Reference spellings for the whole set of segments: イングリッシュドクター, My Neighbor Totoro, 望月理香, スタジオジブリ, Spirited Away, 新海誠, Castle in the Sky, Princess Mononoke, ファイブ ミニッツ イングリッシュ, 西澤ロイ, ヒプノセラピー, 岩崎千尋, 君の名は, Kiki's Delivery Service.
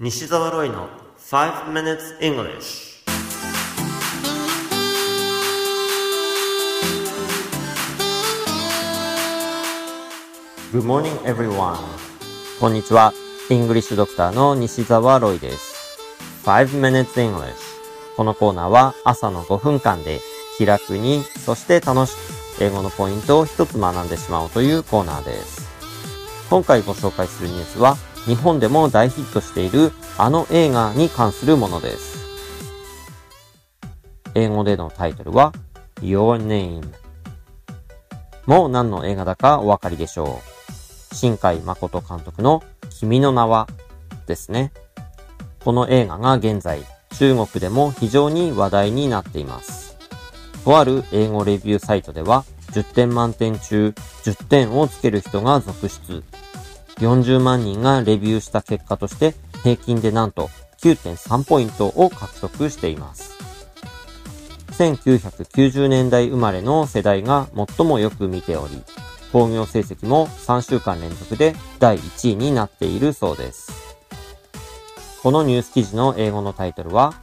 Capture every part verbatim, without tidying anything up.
西澤ロイのファイブ ミニッツ イングリッシュ。 Good morning, everyone. こんにちは。イングリッシュドクターの西澤ロイです。ファイブ ミニッツ イングリッシュ。 このコーナーは朝のごふんかんで気楽に、そして楽しく英語のポイントを一つ学んでしまおうというコーナーです。今回ご紹介するニュースは日本でも大ヒットしているあの映画に関するものです。英語でのタイトルは Your Name。 もう何の映画だかお分かりでしょう。新海誠監督の君の名はですね。この映画が現在中国でも非常に話題になっています。とある英語レビューサイトではじゅってん満点中じゅってんをつける人が続出。よんじゅうまんにんがレビューした結果として平均でなんと きゅうてんさん ポイントを獲得しています。せんきゅうひゃくきゅうじゅうねんだい生まれの世代が最もよく見ており、興行成績もさんしゅうかん連続でだいいちいになっているそうです。このニュース記事の英語のタイトルは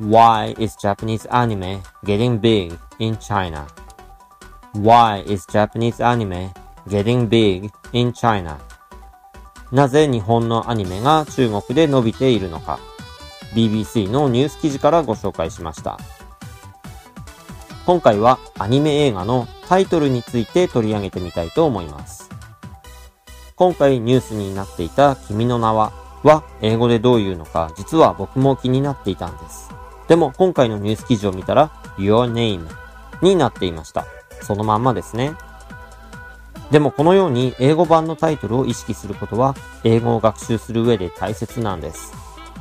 Why is Japanese anime getting big in China? Why is Japanese anime getting big in China?なぜ日本のアニメが中国で伸びているのか ビービーシー のニュース記事からご紹介しました。今回はアニメ映画のタイトルについて取り上げてみたいと思います。今回ニュースになっていた君の名はは英語でどういうのか実は僕も気になっていたんです。でも今回のニュース記事を見たら Your Name になっていました。そのまんまですね。でもこのように英語版のタイトルを意識することは英語を学習する上で大切なんです。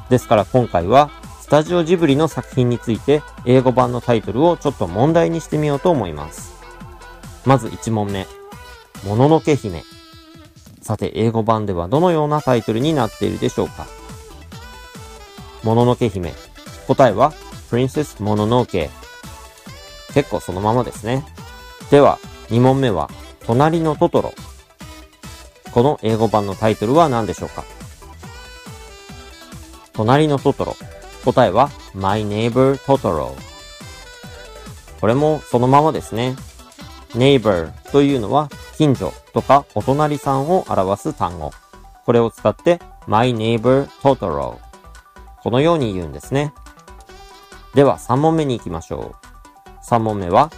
ですから今回はスタジオジブリの作品について英語版のタイトルをちょっと問題にしてみようと思います。まずいち問目。もののけ姫。さて英語版ではどのようなタイトルになっているでしょうか。もののけ姫。答えは Princess Mononoke。結構そのままですね。ではに問目は隣のトトロ。この英語版のタイトルは何でしょうか。隣のトトロ。答えは My Neighbor Totoro。 これもそのままですね。 Neighbor というのは近所とかお隣さんを表す単語。これを使って My Neighbor Totoro、 このように言うんですね。ではさん問目に行きましょう。さん問目は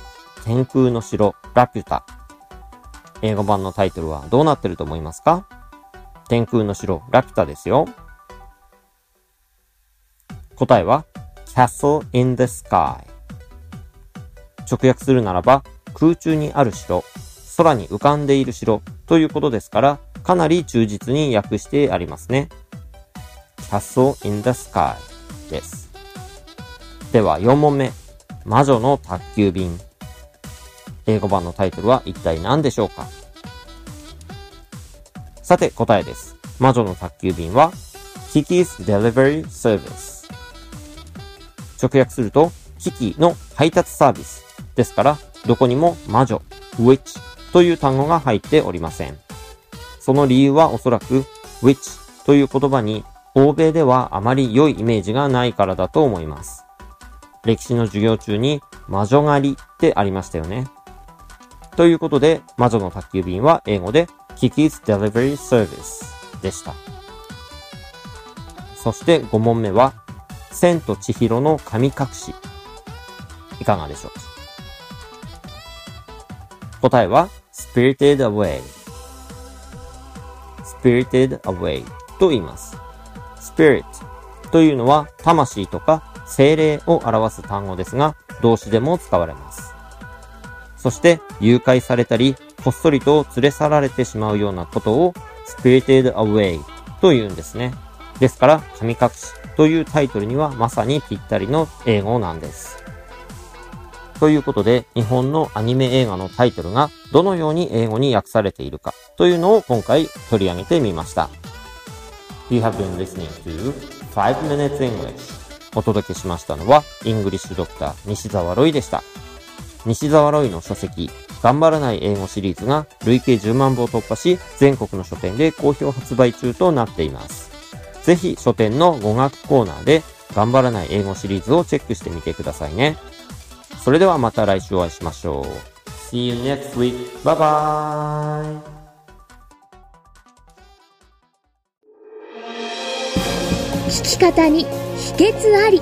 天空の城ラピュタ。英語版のタイトルはどうなってると思いますか？天空の城ラピュタですよ。答えは Castle in the Sky。 直訳するならば空中にある城、空に浮かんでいる城ということですから、かなり忠実に訳してありますね。 Castle in the Sky です。ではよん問目。魔女の宅急便。英語版のタイトルは一体何でしょうか。さて答えです。魔女の宅急便は Kiki's Delivery Service。 直訳するとキキの配達サービスですから、どこにも魔女 Witch という単語が入っておりません。その理由はおそらく Witch という言葉に欧米ではあまり良いイメージがないからだと思います。歴史の授業中に魔女狩りってありましたよね。ということで、魔女の宅急便は英語で Kiki's Delivery Service でした。そしてご問目は、千と千尋の神隠し。いかがでしょうか。答えは Spirited Away。 Spirited Away と言います。Spirit というのは魂とか精霊を表す単語ですが、動詞でも使われます。そして誘拐されたりこっそりと連れ去られてしまうようなことを Spirited Away というんですね。ですから神隠しというタイトルにはまさにぴったりの英語なんです。ということで日本のアニメ映画のタイトルがどのように英語に訳されているかというのを今回取り上げてみました。 You have been listening to ファイブ ミニッツ イングリッシュ。 お届けしましたのはイングリッシュドクター西澤ロイでした。西澤ロイの書籍頑張らない英語シリーズが累計じゅうまんぶを突破し、全国の書店で好評発売中となっています。ぜひ書店の語学コーナーで頑張らない英語シリーズをチェックしてみてくださいね。それではまた来週お会いしましょう。 See you next week. Bye bye.聞き方に秘訣あり。